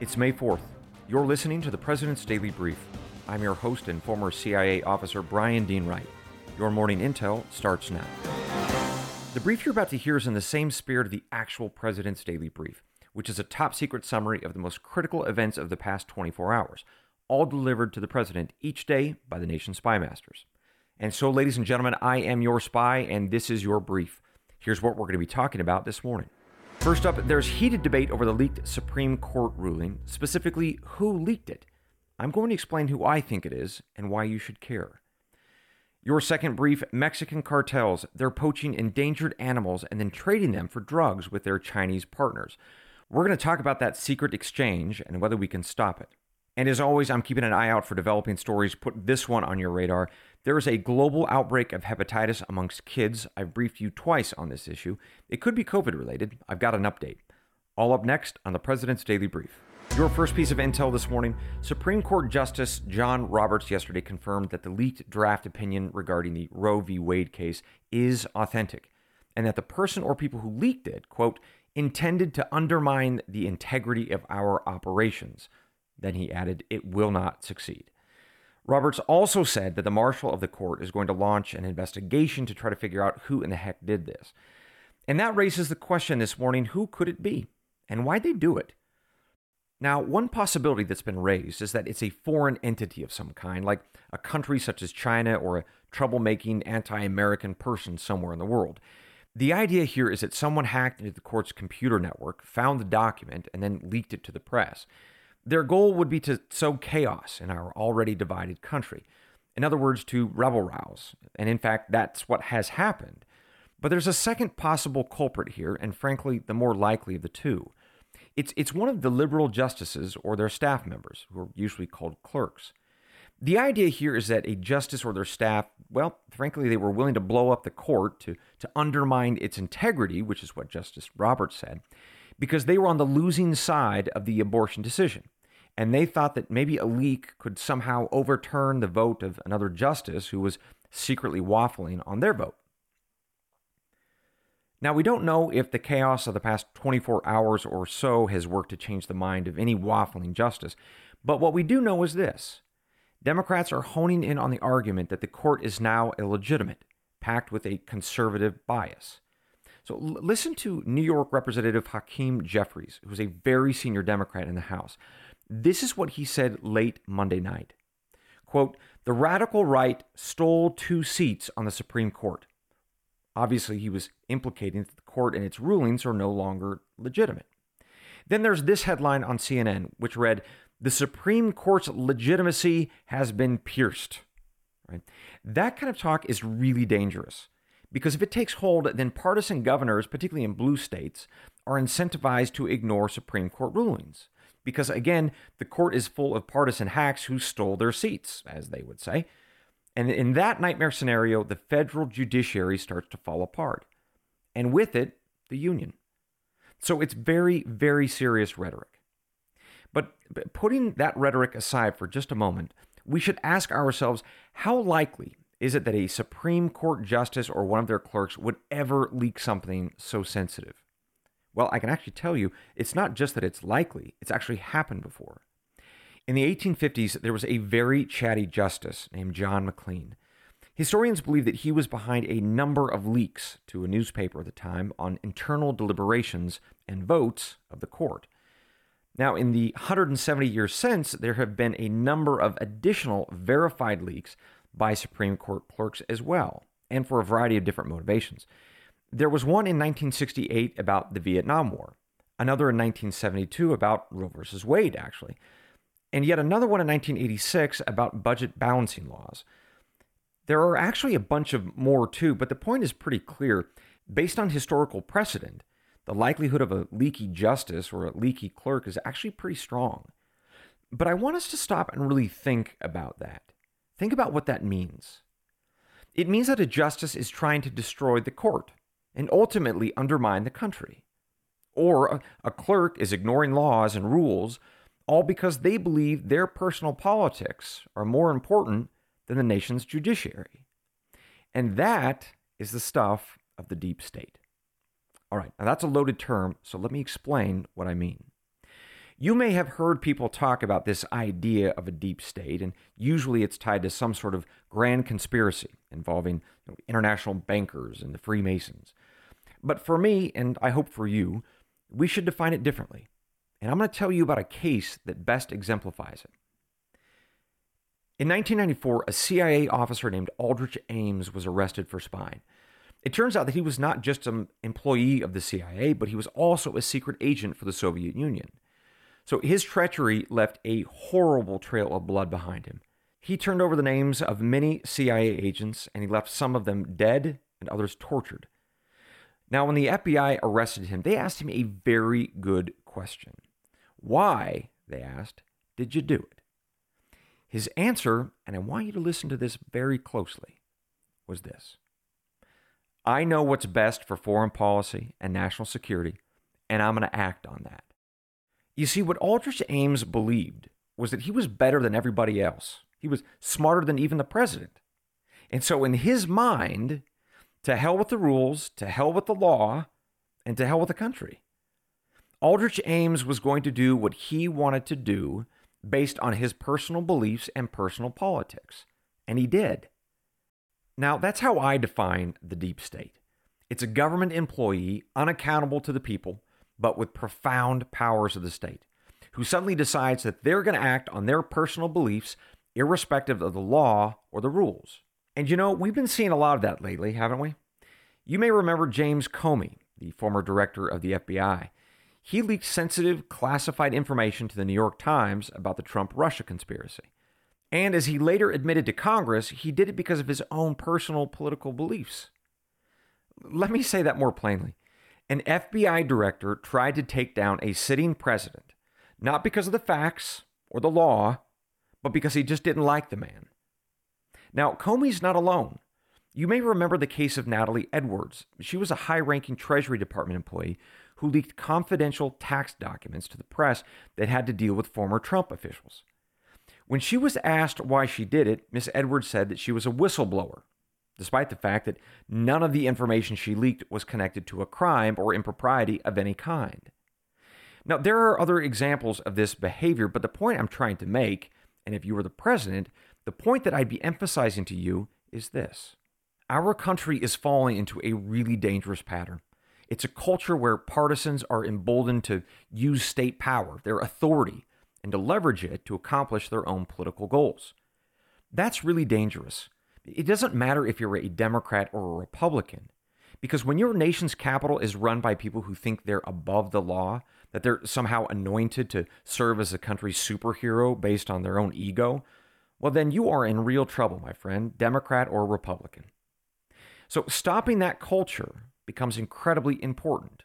It's May 4th. You're listening to the President's Daily Brief. I'm your host and former CIA officer Brian Dean Wright. Your morning intel starts now. The brief you're about to hear is in the same spirit of the actual President's Daily Brief, which is a top-secret summary of the most critical events of the past 24 hours, all delivered to the President each day by the nation's spy masters. And so, ladies and gentlemen, I am your spy, and this is your brief. Here's what we're going to be talking about this morning. First up, there's heated debate over the leaked Supreme Court ruling, specifically who leaked it. I'm going to explain who I think it is and why you should care. Your second brief, Mexican cartels. They're poaching endangered animals and then trading them for drugs with their Chinese partners. We're going to talk about that secret exchange and whether we can stop it. And as always, I'm keeping an eye out for developing stories. Put this one on your radar. There is a global outbreak of hepatitis amongst kids. I've briefed you twice on this issue. It could be COVID related. I've got an update. All up next on the President's Daily Brief. Your first piece of intel this morning, Supreme Court Justice John Roberts yesterday confirmed that the leaked draft opinion regarding the Roe v. Wade case is authentic, and that the person or people who leaked it, quote, intended to undermine the integrity of our operations. Then he added, it will not succeed. Roberts also said that the marshal of the court is going to launch an investigation to try to figure out who in the heck did this. And that raises the question this morning, who could it be? And why'd they do it? Now, one possibility that's been raised is that it's a foreign entity of some kind, like a country such as China or a troublemaking anti-American person somewhere in the world. The idea here is that someone hacked into the court's computer network, found the document, and then leaked it to the press. Their goal would be to sow chaos in our already divided country. In other words, to rabble-rouse. And in fact, that's what has happened. But there's a second possible culprit here, and frankly, the more likely of the two. It's one of the liberal justices or their staff members, who are usually called clerks. The idea here is that a justice or their staff, well, frankly, they were willing to blow up the court to undermine its integrity, which is what Justice Roberts said, because they were on the losing side of the abortion decision. And they thought that maybe a leak could somehow overturn the vote of another justice who was secretly waffling on their vote. Now, we don't know if the chaos of the past 24 hours or so has worked to change the mind of any waffling justice, but what we do know is this. Democrats are honing in on the argument that the court is now illegitimate, packed with a conservative bias. So listen to New York Representative Hakeem Jeffries, who's a very senior Democrat in the House. This is what he said late Monday night. Quote, the radical right stole two seats on the Supreme Court. Obviously, he was implicating that the court and its rulings are no longer legitimate. Then there's this headline on CNN, which read, the Supreme Court's legitimacy has been pierced. Right? That kind of talk is really dangerous, because if it takes hold, then partisan governors, particularly in blue states, are incentivized to ignore Supreme Court rulings. Because again, the court is full of partisan hacks who stole their seats, as they would say. And in that nightmare scenario, the federal judiciary starts to fall apart. And with it, the union. So it's very, very serious rhetoric. But putting that rhetoric aside for just a moment, we should ask ourselves, how likely is it that a Supreme Court justice or one of their clerks would ever leak something so sensitive? Well, I can actually tell you, it's not just that it's likely, it's actually happened before. In the 1850s, there was a very chatty justice named John McLean. Historians believe that he was behind a number of leaks to a newspaper at the time on internal deliberations and votes of the court. Now, in the 170 years since, there have been a number of additional verified leaks by Supreme Court clerks as well, and for a variety of different motivations. There was one in 1968 about the Vietnam War, another in 1972 about Roe v. Wade, actually, and yet another one in 1986 about budget balancing laws. There are actually a bunch of more too, but the point is pretty clear. Based on historical precedent, the likelihood of a leaky justice or a leaky clerk is actually pretty strong. But I want us to stop and really think about that. Think about what that means. It means that a justice is trying to destroy the court and ultimately undermine the country. Or a clerk is ignoring laws and rules, all because they believe their personal politics are more important than the nation's judiciary. And that is the stuff of the deep state. All right, now that's a loaded term, so let me explain what I mean. You may have heard people talk about this idea of a deep state, and usually it's tied to some sort of grand conspiracy involving international bankers and the Freemasons. But for me, and I hope for you, we should define it differently. And I'm going to tell you about a case that best exemplifies it. In 1994, a CIA officer named Aldrich Ames was arrested for spying. It turns out that he was not just an employee of the CIA, but he was also a secret agent for the Soviet Union. So his treachery left a horrible trail of blood behind him. He turned over the names of many CIA agents, and he left some of them dead and others tortured. Now, when the FBI arrested him, they asked him a very good question. Why, they asked, did you do it? His answer, and I want you to listen to this very closely, was this. I know what's best for foreign policy and national security, and I'm going to act on that. You see, what Aldrich Ames believed was that he was better than everybody else. He was smarter than even the president. And so in his mind, to hell with the rules, to hell with the law, and to hell with the country. Aldrich Ames was going to do what he wanted to do based on his personal beliefs and personal politics. And he did. Now, that's how I define the deep state. It's a government employee, unaccountable to the people, but with profound powers of the state, who suddenly decides that they're going to act on their personal beliefs, irrespective of the law or the rules. And we've been seeing a lot of that lately, haven't we? You may remember James Comey, the former director of the FBI. He leaked sensitive, classified information to the New York Times about the Trump-Russia conspiracy. And as he later admitted to Congress, he did it because of his own personal political beliefs. Let me say that more plainly. An FBI director tried to take down a sitting president, not because of the facts or the law, but because he just didn't like the man. Now, Comey's not alone. You may remember the case of Natalie Edwards. She was a high-ranking Treasury Department employee who leaked confidential tax documents to the press that had to deal with former Trump officials. When she was asked why she did it, Ms. Edwards said that she was a whistleblower, despite the fact that none of the information she leaked was connected to a crime or impropriety of any kind. Now, there are other examples of this behavior, but the point I'm trying to make, and if you were the president, the point that I'd be emphasizing to you is this. Our country is falling into a really dangerous pattern. It's a culture where partisans are emboldened to use state power, their authority, and to leverage it to accomplish their own political goals. That's really dangerous. It doesn't matter if you're a Democrat or a Republican, because when your nation's capital is run by people who think they're above the law, that they're somehow anointed to serve as the country's superhero based on their own ego, well, then you are in real trouble, my friend, Democrat or Republican. So stopping that culture becomes incredibly important.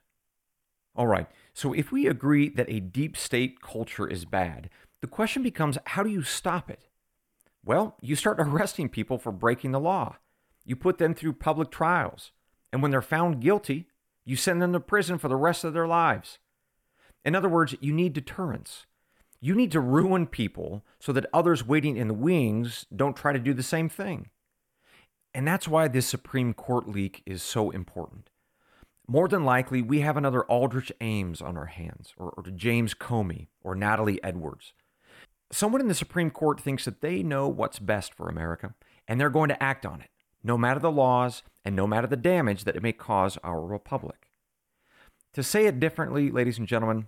All right, so if we agree that a deep state culture is bad, the question becomes, how do you stop it? Well, you start arresting people for breaking the law. You put them through public trials. And when they're found guilty, you send them to prison for the rest of their lives. In other words, you need deterrence. You need to ruin people so that others waiting in the wings don't try to do the same thing. And that's why this Supreme Court leak is so important. More than likely, we have another Aldrich Ames on our hands, or James Comey, or Natalie Edwards. Someone in the Supreme Court thinks that they know what's best for America, and they're going to act on it, no matter the laws and no matter the damage that it may cause our republic. To say it differently, ladies and gentlemen,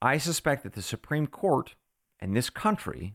I suspect that the Supreme Court and this country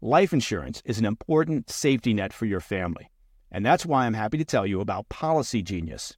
life insurance is an important safety net for your family. And that's why I'm happy to tell you about Policy Genius.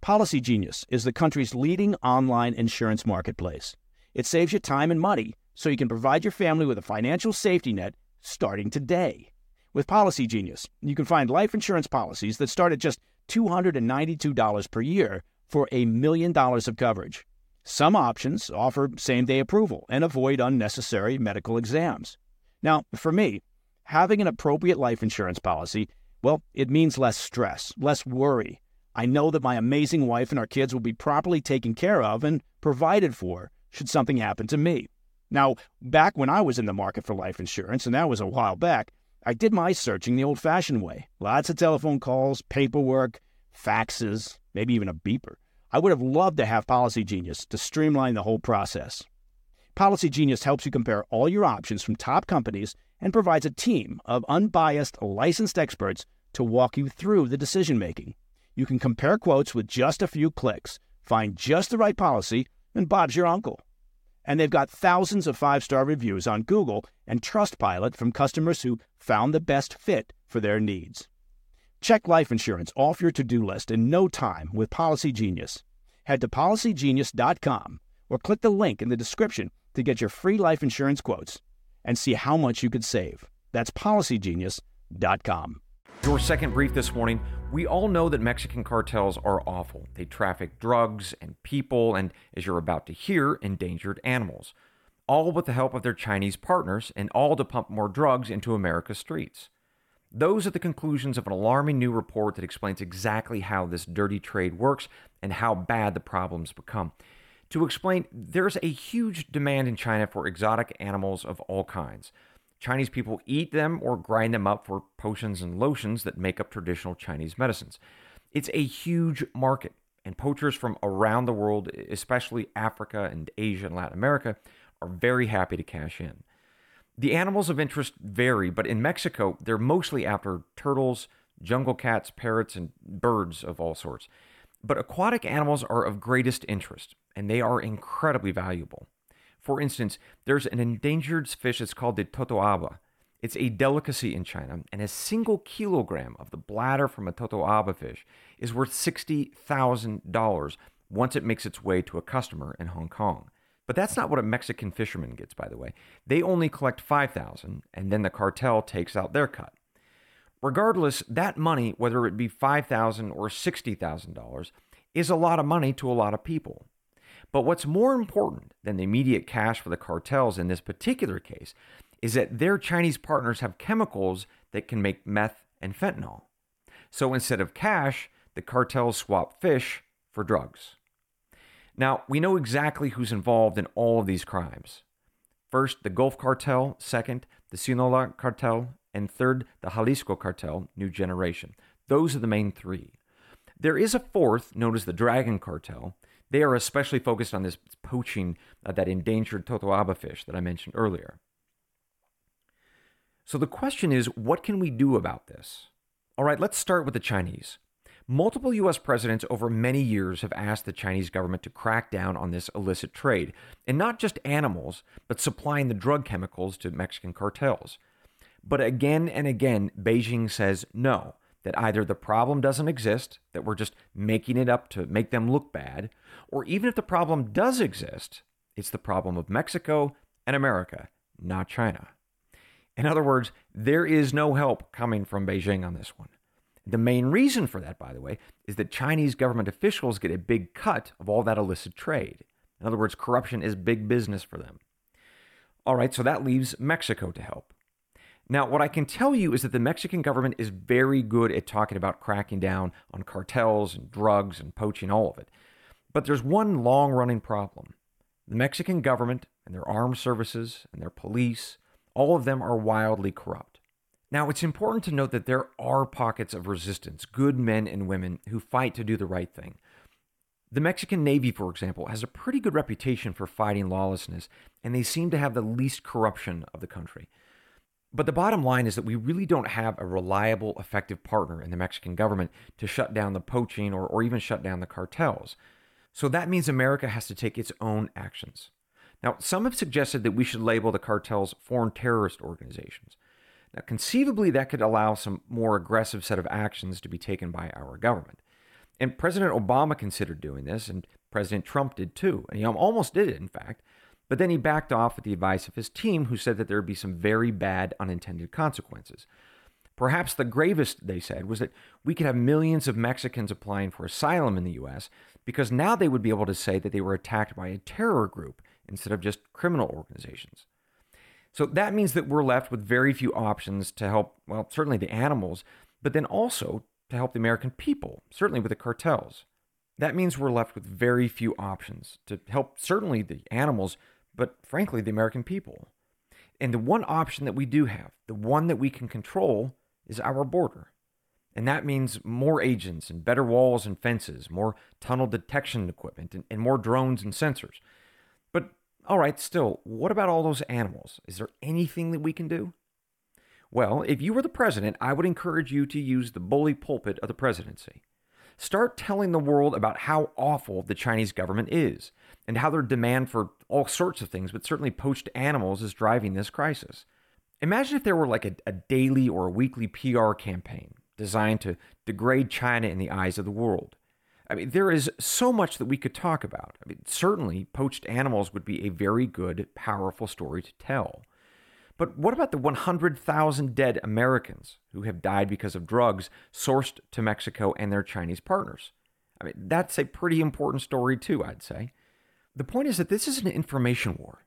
Policy Genius is the country's leading online insurance marketplace. It saves you time and money so you can provide your family with a financial safety net starting today. With Policy Genius, you can find life insurance policies that start at just $292 per year for $1 million of coverage. Some options offer same-day approval and avoid unnecessary medical exams. Now, for me, having an appropriate life insurance policy, well, it means less stress, less worry. I know that my amazing wife and our kids will be properly taken care of and provided for should something happen to me. Now, back when I was in the market for life insurance, and that was a while back, I did my searching the old-fashioned way. Lots of telephone calls, paperwork, faxes, maybe even a beeper. I would have loved to have Policy Genius to streamline the whole process. Policy Genius helps you compare all your options from top companies and provides a team of unbiased, licensed experts to walk you through the decision-making. You can compare quotes with just a few clicks, find just the right policy, and Bob's your uncle. And they've got thousands of five-star reviews on Google and Trustpilot from customers who found the best fit for their needs. Check life insurance off your to-do list in no time with Policy Genius. Head to policygenius.com or click the link in the description to get your free life insurance quotes and see how much you could save. That's policygenius.com. Your second brief this morning. We all know that Mexican cartels are awful. They traffic drugs and people and, as you're about to hear, endangered animals, all with the help of their Chinese partners and all to pump more drugs into America's streets. Those are the conclusions of an alarming new report that explains exactly how this dirty trade works and how bad the problems become. To explain, there's a huge demand in China for exotic animals of all kinds. Chinese people eat them or grind them up for potions and lotions that make up traditional Chinese medicines. It's a huge market, and poachers from around the world, especially Africa and Asia and Latin America, are very happy to cash in. The animals of interest vary, but in Mexico, they're mostly after turtles, jungle cats, parrots, and birds of all sorts. But aquatic animals are of greatest interest, and they are incredibly valuable. For instance, there's an endangered fish that's called the Totoaba. It's a delicacy in China, and a single kilogram of the bladder from a Totoaba fish is worth $60,000 once it makes its way to a customer in Hong Kong. But that's not what a Mexican fisherman gets, by the way. They only collect $5,000, and then the cartel takes out their cut. Regardless, that money, whether it be $5,000 or $60,000, is a lot of money to a lot of people. But what's more important than the immediate cash for the cartels in this particular case is that their Chinese partners have chemicals that can make meth and fentanyl. So instead of cash, the cartels swap fish for drugs. Now, we know exactly who's involved in all of these crimes. First, the Gulf Cartel. Second, the Sinaloa Cartel. And third, the Jalisco Cartel, New Generation. Those are the main three. There is a fourth, known as the Dragon Cartel. They are especially focused on this poaching of that endangered Totoaba fish that I mentioned earlier. So the question is, what can we do about this? All right, let's start with the Chinese. Multiple U.S. presidents over many years have asked the Chinese government to crack down on this illicit trade, and not just animals, but supplying the drug chemicals to Mexican cartels. But again and again, Beijing says no. That either the problem doesn't exist, that we're just making it up to make them look bad, or even if the problem does exist, it's the problem of Mexico and America, not China. In other words, there is no help coming from Beijing on this one. The main reason for that, by the way, is that Chinese government officials get a big cut of all that illicit trade. In other words, corruption is big business for them. All right, so that leaves Mexico to help. Now, what I can tell you is that the Mexican government is very good at talking about cracking down on cartels and drugs and poaching, all of it. But there's one long-running problem. The Mexican government and their armed services and their police, all of them are wildly corrupt. Now, it's important to note that there are pockets of resistance, good men and women who fight to do the right thing. The Mexican Navy, for example, has a pretty good reputation for fighting lawlessness, and they seem to have the least corruption of the country. But the bottom line is that we really don't have a reliable, effective partner in the Mexican government to shut down the poaching or even shut down the cartels. So that means America has to take its own actions. Now, some have suggested that we should label the cartels foreign terrorist organizations. Now, conceivably, that could allow some more aggressive set of actions to be taken by our government. And President Obama considered doing this, and President Trump did too. And he almost did it, in fact. But then he backed off at the advice of his team, who said that there would be some very bad unintended consequences. Perhaps the gravest, they said, was that we could have millions of Mexicans applying for asylum in the U.S. because now they would be able to say that they were attacked by a terror group instead of just criminal organizations. So that means that we're left with very few options to help, well, certainly the animals, but then also to help the American people, certainly with the cartels. That means we're left with very few options to help certainly the animals, but frankly, the American people. And the one option that we do have, the one that we can control, is our border. And that means more agents and better walls and fences, more tunnel detection equipment, and more drones and sensors. But all right, still, what about all those animals? Is there anything that we can do? Well, if you were the president, I would encourage you to use the bully pulpit of the presidency. Start telling the world about how awful the Chinese government is and how their demand for all sorts of things, but certainly poached animals, is driving this crisis. Imagine if there were like a daily or a weekly PR campaign designed to degrade China in the eyes of the world. I mean, there is so much that we could talk about. I mean, certainly poached animals would be a very good, powerful story to tell. But what about the 100,000 dead Americans who have died because of drugs sourced to Mexico and their Chinese partners? I mean, that's a pretty important story too, I'd say. The point is that this is an information war,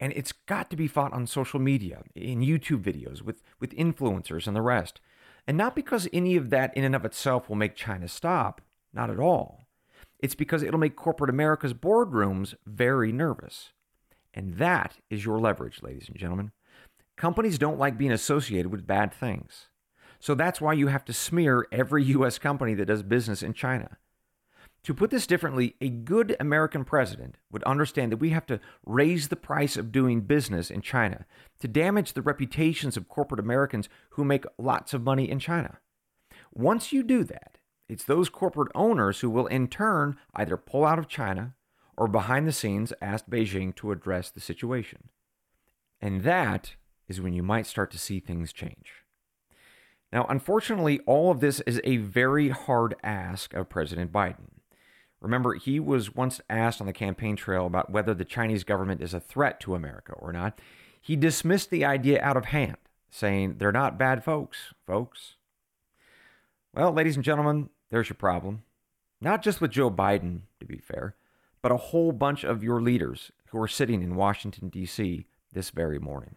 and it's got to be fought on social media, in YouTube videos, with influencers and the rest. And not because any of that in and of itself will make China stop, not at all. It's because it'll make corporate America's boardrooms very nervous. And that is your leverage, ladies and gentlemen. Companies don't like being associated with bad things. So that's why you have to smear every U.S. company that does business in China. To put this differently, a good American president would understand that we have to raise the price of doing business in China to damage the reputations of corporate Americans who make lots of money in China. Once you do that, it's those corporate owners who will in turn either pull out of China or behind the scenes ask Beijing to address the situation. And that is when you might start to see things change. Now, unfortunately, all of this is a very hard ask of President Biden. Remember, he was once asked on the campaign trail about whether the Chinese government is a threat to America or not. He dismissed the idea out of hand, saying, "They're not bad folks, folks." Well, ladies and gentlemen, there's your problem. Not just with Joe Biden, to be fair, but a whole bunch of your leaders who are sitting in Washington, D.C. this very morning.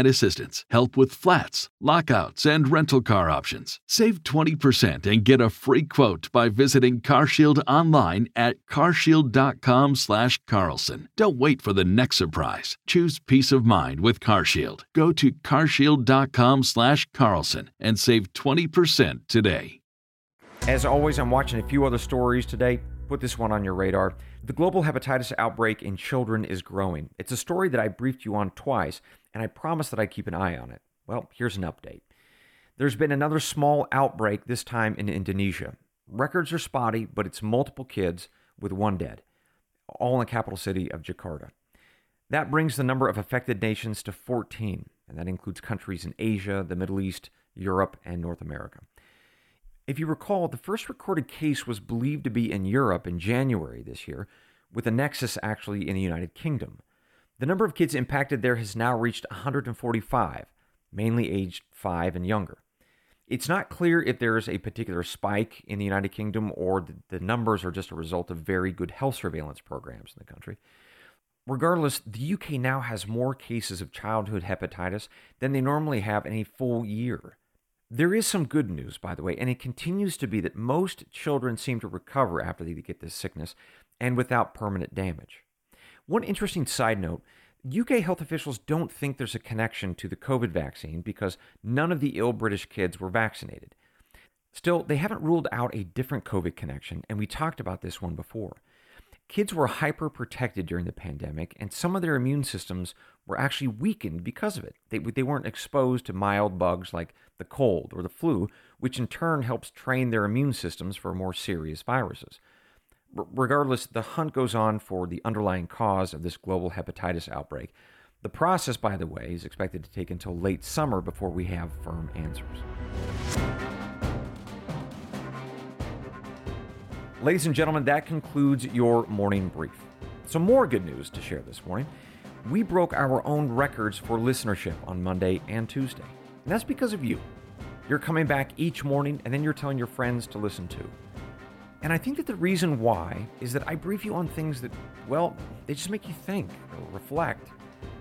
assistance, help with flats, lockouts, and rental car options. Save 20% and get a free quote by visiting CarShield online at carshield.com/Carlson. Don't wait for the next surprise. Choose peace of mind with CarShield. Go to carshield.com/Carlson and save 20% today. As always, I'm watching a few other stories today. Put this one on your radar. The global hepatitis outbreak in children is growing. It's a story that I briefed you on twice, and I promise that I keep an eye on it. Well, here's an update. There's been another small outbreak, this time in Indonesia. Records are spotty, but it's multiple kids with one dead, all in the capital city of Jakarta. That brings the number of affected nations to 14, and that includes countries in Asia, the Middle East, Europe, and North America. If you recall, the first recorded case was believed to be in Europe in January this year, with a nexus actually in the United Kingdom. The number of kids impacted there has now reached 145, mainly aged 5 and younger. It's not clear if there is a particular spike in the United Kingdom or the numbers are just a result of very good health surveillance programs in the country. Regardless, the UK now has more cases of childhood hepatitis than they normally have in a full year. There is some good news, by the way, and it continues to be that most children seem to recover after they get this sickness and without permanent damage. One interesting side note, UK health officials don't think there's a connection to the COVID vaccine because none of the ill British kids were vaccinated. Still, they haven't ruled out a different COVID connection, and we talked about this one before. Kids were hyper-protected during the pandemic, and some of their immune systems were actually weakened because of it. They weren't exposed to mild bugs like the cold or the flu, which in turn helps train their immune systems for more serious viruses. Regardless, the hunt goes on for the underlying cause of this global hepatitis outbreak. The process, by the way, is expected to take until late summer before we have firm answers. Ladies and gentlemen, that concludes your morning brief. Some more good news to share this morning. We broke our own records for listenership on Monday and Tuesday. And that's because of you. You're coming back each morning, and then you're telling your friends to listen too. And I think that the reason why is that I brief you on things that, well, they just make you think or reflect,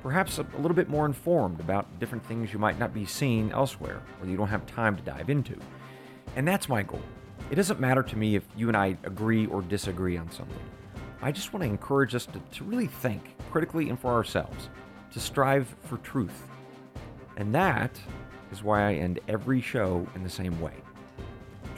perhaps a little bit more informed about different things you might not be seeing elsewhere or you don't have time to dive into. And that's my goal. It doesn't matter to me if you and I agree or disagree on something. I just want to encourage us to really think critically and for ourselves, to strive for truth. And that is why I end every show in the same way.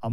I'm